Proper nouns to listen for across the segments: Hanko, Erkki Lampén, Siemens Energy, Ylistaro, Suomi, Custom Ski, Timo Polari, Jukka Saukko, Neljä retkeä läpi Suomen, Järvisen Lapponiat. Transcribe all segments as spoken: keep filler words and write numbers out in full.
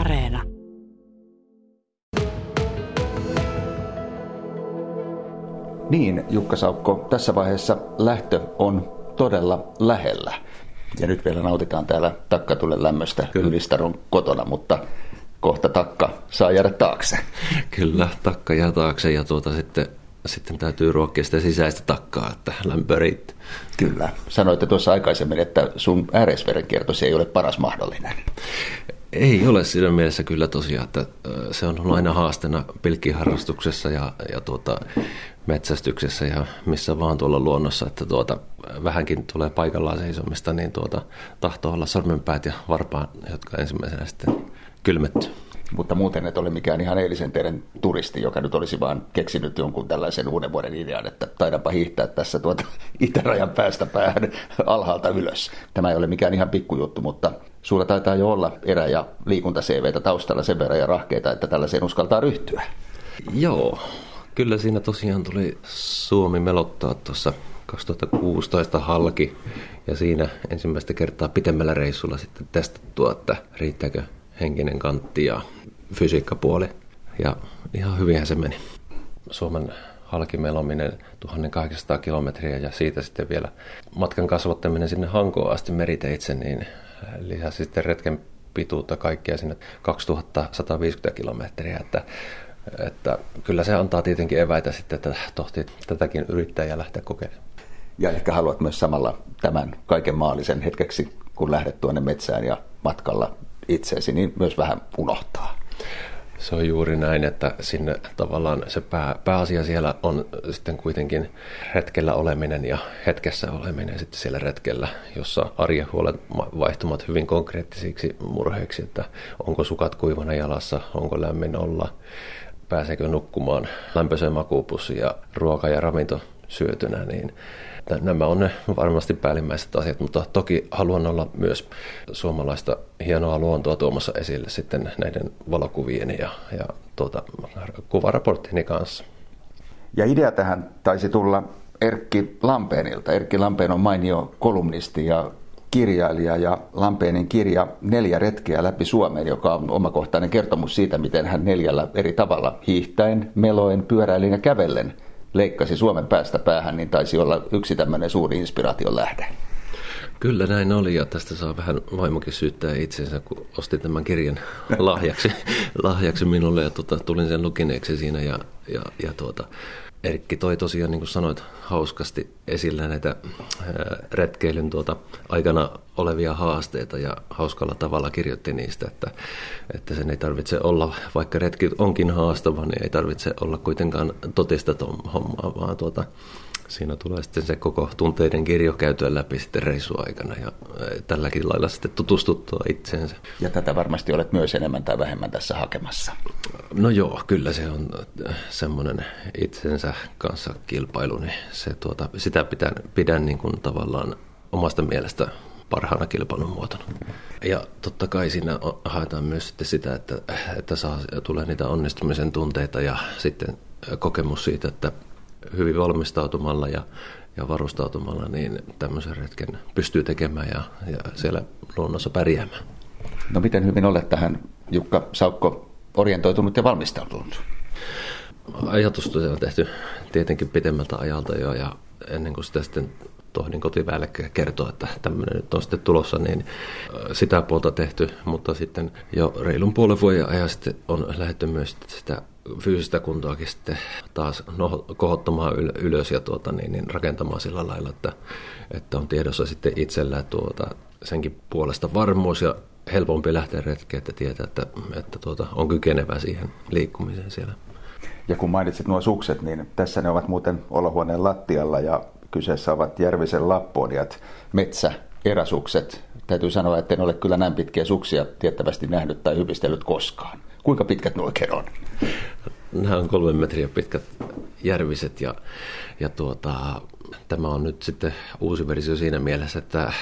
Areena. Niin, Jukka Saukko, tässä vaiheessa lähtö on todella lähellä. Ja nyt vielä nautitaan täällä takkatulen lämmöstä Ylistaron kotona, mutta kohta takka saa jäädä taakse. Kyllä, takka jää taakse ja tuota sitten... Sitten täytyy ruokkia sitä sisäistä takkaa, että lämpörit. Kyllä. Sanoitte tuossa aikaisemmin, että sun ääreisverenkiertosi ei ole paras mahdollinen. Ei ole siinä mielessä kyllä tosiaan, että se on ollut aina haasteena pilkkiharrastuksessa ja, ja tuota, metsästyksessä ja missä vaan tuolla luonnossa, että tuota, vähänkin tulee paikallaan seisomista, niin tuota, tahtoo olla sormenpäät ja varpaan, jotka ensimmäisenä sitten kylmettyy. Mutta muuten et ole mikään ihan eilisen teidän turisti, joka nyt olisi vaan keksinyt jonkun tällaisen uuden vuoden idean, että taidanpa hiihtää tässä tuota itärajan päästä päähän alhaalta ylös. Tämä ei ole mikään ihan pikkujuttu, mutta sulla taitaa jo olla erä- ja liikunta-CVtä taustalla sen verran ja rahkeita, että tällaiseen uskaltaa ryhtyä. Joo, kyllä siinä tosiaan tuli Suomi melottaa tuossa kaksituhattakuusitoista halki ja siinä ensimmäistä kertaa pitemmällä reissulla sitten testattua, että riittääkö henkinen kantti ja fysiikkapuoli. Ja ihan hyvinhän se meni. Suomen halkimelominen tuhatkahdeksansataa kilometriä ja siitä sitten vielä matkan kasvattaminen sinne Hankoon asti meriteitse, niin lisäsi sitten retken pituutta kaikkia sinne kaksituhattasataviisikymmentä kilometriä. Että, että kyllä se antaa tietenkin eväitä sitten, että tohtii tätäkin yrittää ja lähteä kokeilemaan. Ja ehkä haluat myös samalla tämän kaiken maallisen hetkeksi, kun lähdet tuonne metsään ja matkalla itseesi, niin myös vähän unohtaa. Se on juuri näin, että sinne tavallaan se pää, pääasia siellä on sitten kuitenkin retkellä oleminen ja hetkessä oleminen sitten siellä retkellä, jossa arjen huolet vaihtuvat hyvin konkreettisiksi murheiksi, että onko sukat kuivana jalassa, onko lämmin olla, pääseekö nukkumaan, lämpöisen makuupussi ja ruoka ja ravinto syötynä, niin nämä on ne varmasti päällimmäiset asiat, mutta toki haluan olla myös suomalaista hienoa luontoa tuomassa esille sitten näiden valokuvieni ja, ja tuota, kuvaraporttini kanssa. Ja idea tähän taisi tulla Erkki Lampénilta. Erkki Lampén on mainio kolumnisti ja kirjailija ja Lampénin kirja Neljä retkeä läpi Suomen, joka on omakohtainen kertomus siitä, miten hän neljällä eri tavalla hiihtäen, meloen, pyöräilin ja kävellen leikkasi Suomen päästä päähän, niin taisi olla yksi tämmöinen suuri inspiraation lähde. Kyllä näin oli, ja tästä saa vähän vaimokin syyttää itsensä, kun ostin tämän kirjan lahjaksi, lahjaksi minulle, ja tuota, tulin sen lukineeksi siinä, ja, ja, ja tuota, Erkki toi tosiaan, niin kuin sanoit, hauskasti esillä näitä retkeilyn tuota, aikana olevia haasteita, ja hauskalla tavalla kirjoitti niistä, että, että sen ei tarvitse olla, vaikka retki onkin haastava, niin ei tarvitse olla kuitenkaan totista hommaa, vaan tuota, siinä tulee sitten se koko tunteiden kirjo käytyä läpi sitten reissuaikana ja tälläkin lailla sitten tutustuttua itseensä. Ja tätä varmasti olet myös enemmän tai vähemmän tässä hakemassa. No joo, kyllä se on semmoinen itsensä kanssa kilpailu, niin se tuota, sitä pitää, pidän niin kuin tavallaan omasta mielestä parhaana kilpailun muotona. Ja totta kai siinä haetaan myös sitten sitä, että, että saa, tulee niitä onnistumisen tunteita ja sitten kokemus siitä, että hyvin valmistautumalla ja, ja varustautumalla, niin tämmöisen retken pystyy tekemään ja, ja siellä luonnossa pärjäämään. No miten hyvin olet tähän, Jukka Saukko, orientoitunut ja valmistautunut? Ajatusta on tehty tietenkin pitemmältä ajalta jo, ja ennen kuin sitä sitten tohdin kotiväelle kertoa, että tämmöinen nyt on sitten tulossa, niin sitä puolta tehty, mutta sitten jo reilun puolen vuoden ajan sitten on lähdetty myös sitä fyysistä kuntoakin sitten taas kohottamaan ylös ja tuota, niin, niin rakentamaan sillä lailla, että, että on tiedossa sitten itsellä tuota, senkin puolesta varmuus ja helpompi lähteä retkeen, että tietää, että, että tuota, on kykenevä siihen liikkumiseen siellä. Ja kun mainitsit nuo sukset, niin tässä ne ovat muuten olohuoneen lattialla ja kyseessä ovat Järvisen Lapponiat, metsä, eräsukset. Täytyy sanoa, että en ole kyllä näin pitkiä suksia tiettävästi nähnyt tai hypistellyt koskaan. Kuinka pitkät nuo oikein on? Nämä on kolme metriä pitkät järviset ja, ja tuota, tämä on nyt sitten uusi versio siinä mielessä, että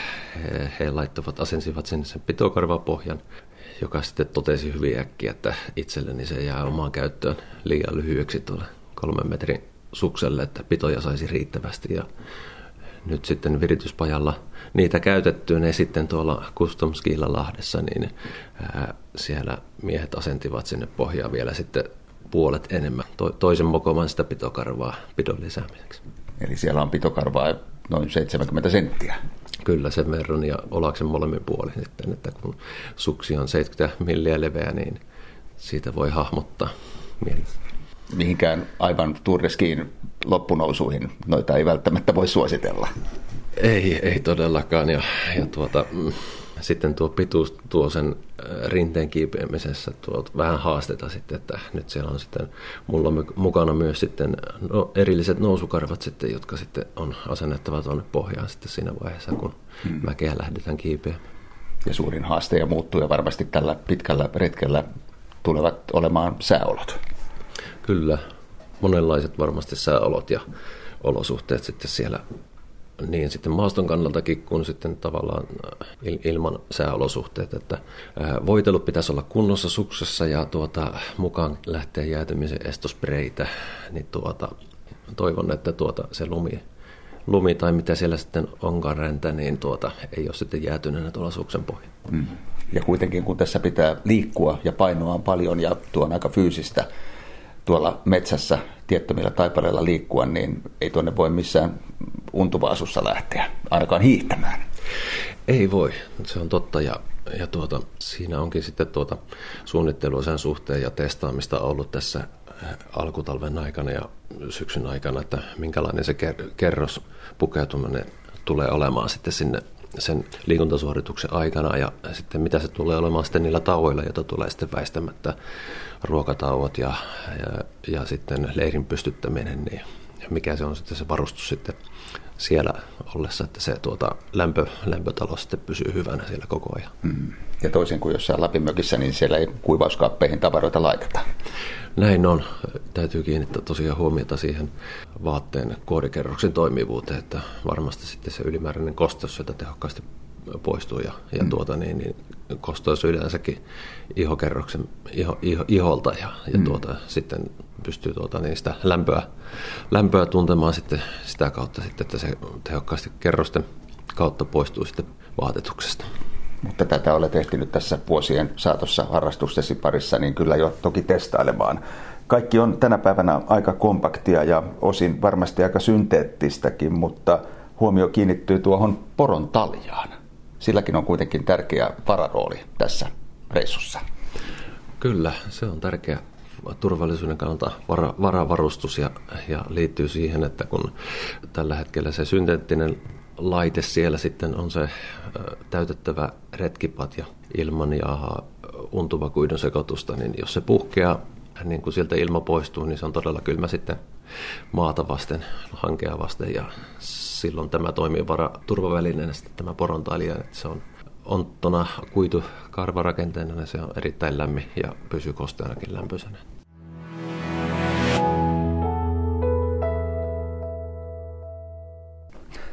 he, he laittoivat, asensivat sen, sen pitokarvapohjan, joka sitten totesi hyvin äkkiä, että itselleni se jää omaan käyttöön liian lyhyeksi tuolle kolmen metrin sukselle, että pitoja saisi riittävästi ja nyt sitten virityspajalla niitä käytettyä, ne sitten tuolla Custom Skilla Lahdessa, niin siellä miehet asentivat sinne pohjaan vielä sitten puolet enemmän toisen mokoman sitä pitokarvaa pidon lisäämiseksi. Eli siellä on pitokarvaa noin seitsemänkymmentä senttiä. Kyllä sen verran ja olaksen molemmin puolin sitten, että kun suksi on seitsemänkymmentä milliä leveä, niin siitä voi hahmottaa mielessä. Mihinkään aivan Tour de Skiin loppunousuihin noita ei välttämättä voi suositella. Ei, ei todellakaan. Ja, ja tuota, sitten tuo pituus tuo sen rinteen kiipeämisessä tuo vähän haasteita sitten, että nyt siellä on sitten, mulla on mukana myös sitten no, erilliset nousukarvat sitten, jotka sitten on asennettava tuonne pohjaan sitten siinä vaiheessa, kun hmm. mäkeä lähdetään kiipeämään. Ja suurin haaste ja muuttuja varmasti tällä pitkällä retkellä tulevat olemaan sääolot. Kyllä, monenlaiset varmasti sääolot ja olosuhteet sitten siellä niin sitten maaston kannaltakin kuin sitten tavallaan ilman sääolosuhteet, että voitelut pitäisi olla kunnossa suksessa ja tuota, mukaan lähtee jäätymisen estospreitä, niin tuota, toivon, että tuota, se lumi, lumi tai mitä siellä sitten onkaan räntä, niin tuota, ei ole sitten jäätyneenä tuolla suksen pohjalla. Mm. Ja kuitenkin kun tässä pitää liikkua ja painoa on paljon ja tuo on aika fyysistä tuolla metsässä tiettömillä taipaleilla liikkua, niin ei tuonne voi missään untuva-asussa lähteä, ainakaan hiihtämään. Ei voi, se on totta ja, ja tuota, siinä onkin sitten tuota suunnittelua sen suhteen ja testaamista ollut tässä alkutalven aikana ja syksyn aikana, että minkälainen se kerros pukeutuminen tulee olemaan sitten sinne sen liikuntasuorituksen aikana ja sitten mitä se tulee olemaan sitten niillä tauoilla, joita tulee sitten väistämättä ruokatauot ja, ja, ja sitten leirin pystyttäminen, niin mikä se on sitten se varustus sitten siellä ollessa, että se tuota lämpö, lämpötalo sitten pysyy hyvänä siellä koko ajan. Mm. Ja toisin kuin jossain Lapinmökissä, niin siellä ei kuivauskaappeihin tavaroita laiteta. Näin on. Täytyy kiinnittää tosiaan huomiota siihen vaatteen kohdekerroksen toimivuuteen, että varmasti sitten se ylimääräinen kosteus sieltä tehokkaasti poistuu ja, ja mm. tuota niin, niin kosteus yleensäkin ihokerroksen iho, iho, iholta ja, ja mm. tuota, sitten pystyy tuota niin sitä lämpöä, lämpöä tuntemaan sitten sitä kautta sitten, että se tehokkaasti kerrosten kautta poistuu sitten vaatetuksesta. Mutta tätä olet ehtinyt tässä vuosien saatossa harrastustesi parissa, niin kyllä jo toki testailemaan. Kaikki on tänä päivänä aika kompaktia ja osin varmasti aika synteettistäkin, mutta huomio kiinnittyy tuohon poron taljaan. Silläkin on kuitenkin tärkeä vararooli tässä reissussa. Kyllä, se on tärkeä turvallisuuden kannalta vara, varavarustus ja, ja liittyy siihen, että kun tällä hetkellä se synteettinen laite siellä sitten on se täytettävä retkipatja ilman ja untuvakuidon sekoitusta, niin jos se puhkeaa, niin kun sieltä ilma poistuu, niin se on todella kylmä sitten maata vasten, hankea vasten ja silloin tämä toimii varaturvavälineenä sitten tämä porontalja, että se on onttona kuitukarvarakenteena ja se on erittäin lämmin ja pysyy kosteanakin lämpöisenä.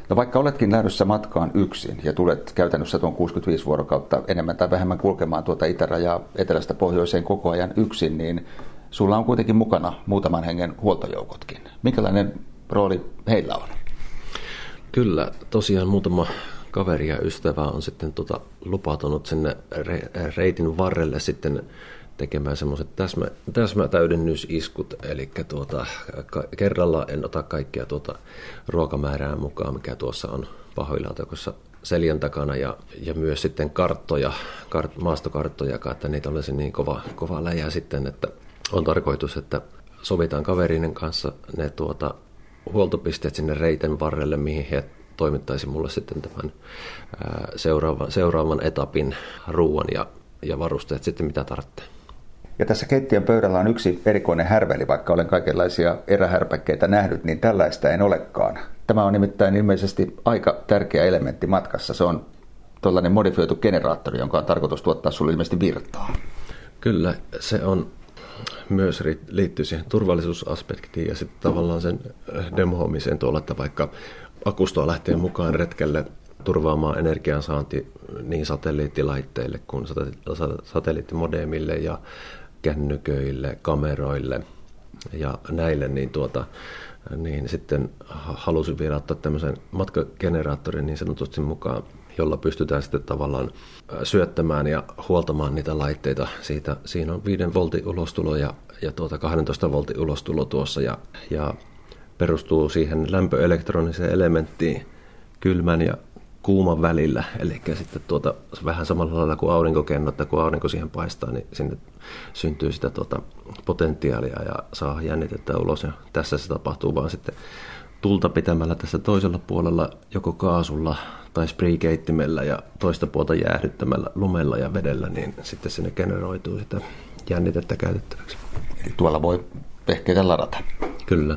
No vaikka oletkin lähdössä matkaan yksin ja tulet käytännössä tuon kuusikymmentäviisi vuorokautta enemmän tai vähemmän kulkemaan tuota itärajaa etelästä pohjoiseen koko ajan yksin, niin sulla on kuitenkin mukana muutaman hengen huoltojoukotkin. Minkälainen rooli heillä on? Kyllä, tosiaan muutama kaveri ja ystävä on sitten tota lupautunut sinne re- reitin varrelle sitten tekemään semmoiset täsmä, täsmätäydennysiskut, eli tuota, ka- kerralla en ota kaikkea tuota ruokamäärää mukaan, mikä tuossa on pahoilautakossa seljan takana, ja, ja myös sitten karttoja, kart, maastokarttoja, että niitä olisi niin kova, kova läjä sitten, että on tarkoitus, että sovitaan kaverinen kanssa ne tuota huoltopisteet sinne reitin varrelle, mihin he toimittaisi mulle sitten tämän ää, seuraavan, seuraavan etapin ruuan ja, ja varusteet sitten mitä tarvitsee. Ja tässä keittiön pöydällä on yksi erikoinen härveli, vaikka olen kaikenlaisia erähärpäkkeitä nähnyt, niin tällaista en olekaan. Tämä on nimittäin ilmeisesti aika tärkeä elementti matkassa. Se on tuollainen modifioitu generaattori, jonka on tarkoitus tuottaa sulle ilmeisesti virtaa. Kyllä, se on myös liittyy siihen turvallisuusaspektiin ja sitten tavallaan sen demoamiseen tuolla, että vaikka akustoa lähtee mukaan retkelle turvaamaan energiansaanti niin satelliittilaitteille kuin satelliittimodeemille ja kännyköille, kameroille, ja näille, niin, tuota, niin sitten halusin vielä ottaa tämmöisen matkageneraattorin niin sanotusti mukaan, jolla pystytään sitten tavallaan syöttämään ja huoltamaan niitä laitteita. Siitä, siinä on viiden voltin ulostulo ja, ja tuota kahdentoista voltin ulostulo tuossa ja, ja perustuu siihen lämpöelektroniseen elementtiin kylmän ja kuuman välillä. Eli sitten tuota, vähän samalla lailla kuin aurinkokennotta, kun aurinko siihen paistaa, niin sinne syntyy sitä tuota potentiaalia ja saa jännitettä ulos. Ja tässä se tapahtuu vaan sitten tulta pitämällä tässä toisella puolella joko kaasulla tai spray-keittimellä ja toista puolta jäähdyttämällä lumella ja vedellä, niin sitten sinne generoituu sitä jännitettä käytettäväksi. Eli tuolla voi vehkeitä ladata. Kyllä.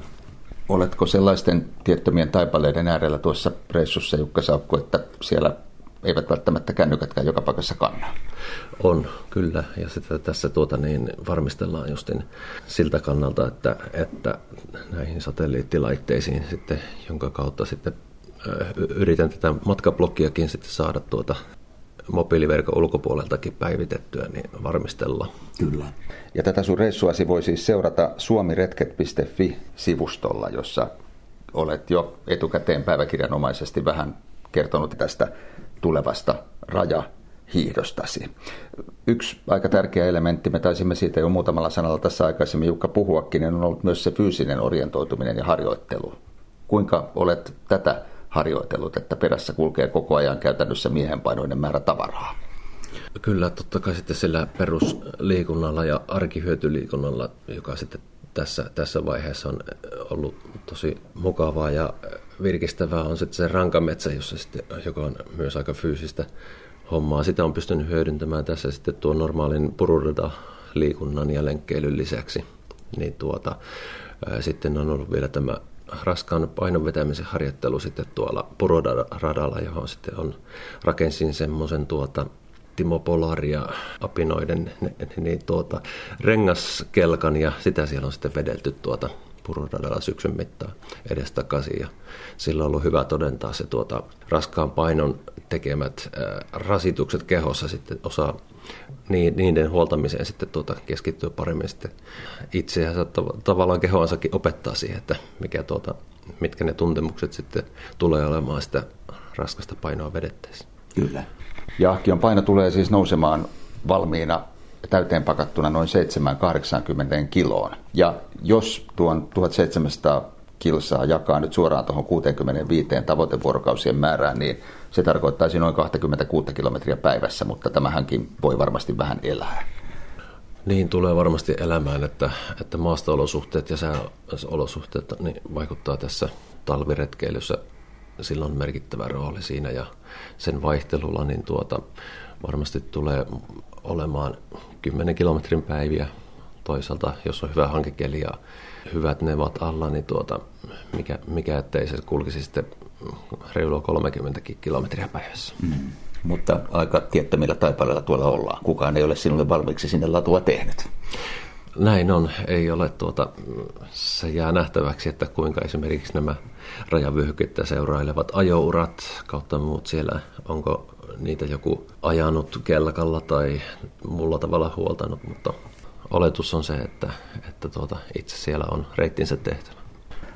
Oletko sellaisten tiettömien taipaleiden äärellä tuossa reissussa, Jukka Saukko, että siellä eivät välttämättä kännykätkään joka paikassa kanna? On, kyllä. Ja sitä tässä tuota niin varmistellaan justin siltä kannalta, että, että näihin satelliittilaitteisiin, sitten, jonka kautta sitten yritän tätä matkablokkiakin sitten saada tuota mobiiliverkon ulkopuoleltakin päivitettyä, niin varmistellaan. Kyllä. Ja tätä sun reissuasi voi siis seurata suomiretket piste fi-sivustolla, jossa olet jo etukäteen päiväkirjanomaisesti vähän kertonut tästä tulevasta rajahiihdostasi. Yksi aika tärkeä elementti, me taisimme siitä jo muutamalla sanalla tässä aikaisemmin Jukka puhuakin, on ollut myös se fyysinen orientoituminen ja harjoittelu. Kuinka olet tätä harjoitellut, että perässä kulkee koko ajan käytännössä miehenpainoinen määrä tavaraa? Kyllä, totta kai sitten sillä perusliikunnalla ja arkihyötyliikunnalla, joka sitten tässä, tässä vaiheessa on ollut tosi mukavaa ja virkistävää, on sitten se rankametsä, jossa sitten, joka on myös aika fyysistä hommaa. Sitä on pystynyt hyödyntämään tässä sitten tuon normaalin pururata-liikunnan ja lenkkeilyn lisäksi. Niin tuota, sitten on ollut vielä tämä raskaan painon vetämisen harjoittelu sitten tuolla puroradalla, johon sitten on, rakensin semmoisen tuota Timo Polaria apinoiden niin tuota, rengaskelkan ja sitä siellä on sitten vedelty tuota puroradalla syksyn mittaan edestakaisin ja sillä on ollut hyvä todentaa se tuota raskaan painon tekemät ää, rasitukset kehossa sitten osaa niiden huoltamiseen sitten tuota keskittyä paremmin sitten itseänsä tavallaan kehoansakin opettaa siihen, että mikä tuota, mitkä ne tuntemukset sitten tulee olemaan sitä raskasta painoa vedettäessä. Kyllä. Ja ahkion paino tulee siis nousemaan valmiina täyteen pakattuna noin seitsemästä kahdeksaankymmeneen kiloon. Ja jos tuon tuhatseitsemänsataa kilsaa jakaa nyt suoraan tuohon kuuteenkymmeneenviiteen tavoitevuorokausien määrään, niin se tarkoittaisi noin kaksikymmentäkuusi kilometriä päivässä, mutta tämähänkin voi varmasti vähän elää. Niin tulee varmasti elämään, että, että maasto-olosuhteet ja sääolosuhteet niin vaikuttaa tässä talviretkeilyssä. Sillä on merkittävä rooli siinä ja sen vaihtelulla niin tuota, varmasti tulee olemaan kymmenen kilometrin päiviä. Toisaalta, jos on hyvä hankekeli ja hyvät nevat alla, niin tuota, mikä, mikä ettei se kulkisi sitten reilua kolmekymmentä kilometriä päivässä. Mm. Mutta aika tiettömillä taipaleilla tuolla ollaan. Kukaan ei ole sinulle valmiiksi sinne latua tehnyt. Näin on. Ei ole tuota, se jää nähtäväksi, että kuinka esimerkiksi nämä rajavyöhykettä seurailevat ajourat kautta muut siellä, onko niitä joku ajanut kelkalla tai muulla tavalla huoltanut, mutta oletus on se, että, että tuota, itse siellä on reittinsä tehtävä.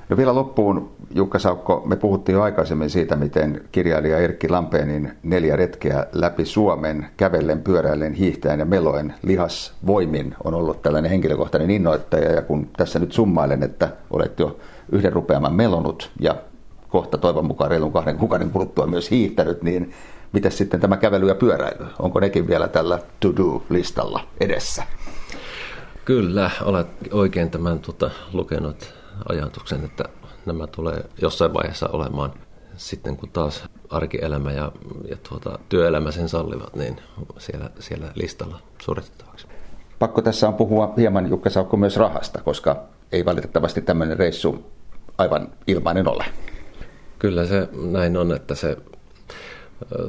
No vielä loppuun, Jukka Saukko, me puhuttiin jo aikaisemmin siitä, miten kirjailija Erkki Lampénin neljä retkeä läpi Suomen kävellen, pyöräillen, hiihtäen ja meloen lihasvoimin on ollut tällainen henkilökohtainen innoittaja. Ja kun tässä nyt summailen, että olet jo yhden rupeaman melonut ja kohta toivon mukaan reilun kahden kuukauden kuluttua myös hiihtänyt, niin mitäs sitten tämä kävely ja pyöräily? Onko nekin vielä tällä to-do-listalla edessä? Kyllä, olet oikein tämän tuota, lukenut ajatuksen, että nämä tulee jossain vaiheessa olemaan sitten, kun taas arkielämä ja, ja tuota, työelämä sen sallivat, niin siellä, siellä listalla suoritettavaksi. Pakko tässä on puhua hieman, Jukka Saukko, myös rahasta, koska ei valitettavasti tämmöinen reissu aivan ilmainen ole. Kyllä se näin on, että se äh,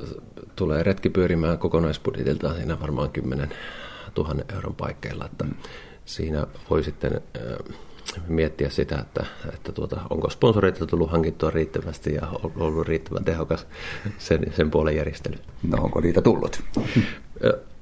tulee retki pyörimään kokonaisbudjetiltaan siinä varmaan kymmenen tuhannen euron paikkeilla, että siinä voi sitten äh, miettiä sitä, että, että tuota, onko sponsoreita tullut hankittua riittävästi ja ollut riittävän tehokas sen, sen puolen järjestely. No onko niitä tullut?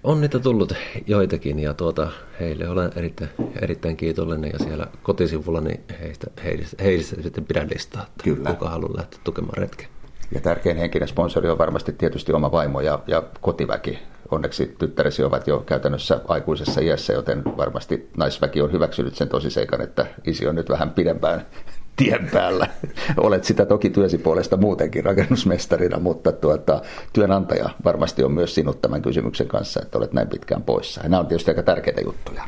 On niitä tullut joitakin ja tuota, heille olen erittäin, erittäin kiitollinen ja siellä kotisivulla niin heistä, heistä, heistä sitten pidän listaa, että kuka haluaa lähteä tukemaan retkeä. Ja tärkein henkinen sponsori on varmasti tietysti oma vaimo ja, ja kotiväki. Onneksi tyttäresi ovat jo käytännössä aikuisessa iässä, joten varmasti naisväki on hyväksynyt sen tosiseikan, että isi on nyt vähän pidempään tien päällä. Olet sitä toki työsi puolesta muutenkin rakennusmestarina, mutta tuota, työnantaja varmasti on myös sinut tämän kysymyksen kanssa, että olet näin pitkään poissa. Ja nämä on tietysti aika tärkeitä juttuja.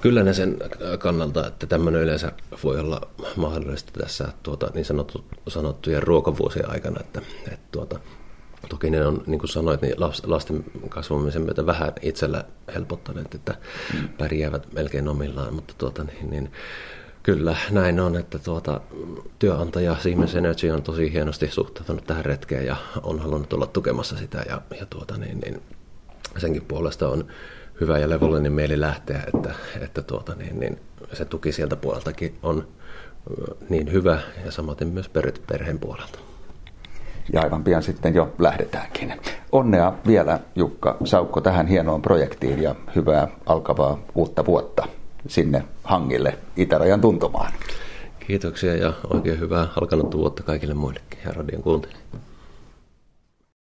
Kyllä ne sen kannalta, että tämmöinen yleensä voi olla mahdollista tässä tuota, niin sanottu, sanottujen ruokavuosien aikana, että, että tuota, toki ne on, niin kuin sanoit, niin lasten kasvamisen myötä vähän itsellä helpottaneet, että pärjäävät melkein omillaan, mutta tuota, niin, niin, kyllä näin on, että tuota, työnantaja Siemens Energy on tosi hienosti suhtautunut tähän retkeen ja on halunnut olla tukemassa sitä ja, ja tuota, niin, niin, senkin puolesta on hyvä ja levollinen mieli lähteä, että, että tuota, niin, niin, se tuki sieltä puoleltakin on niin hyvä ja samaten myös perheen puolelta. Ja aivan pian sitten jo lähdetäänkin. Onnea vielä Jukka Saukko tähän hienoon projektiin ja hyvää alkavaa uutta vuotta sinne hangille itärajan tuntumaan. Kiitoksia ja oikein hyvää alkanutta vuotta kaikille muillekin ja radion kuuntelijoille.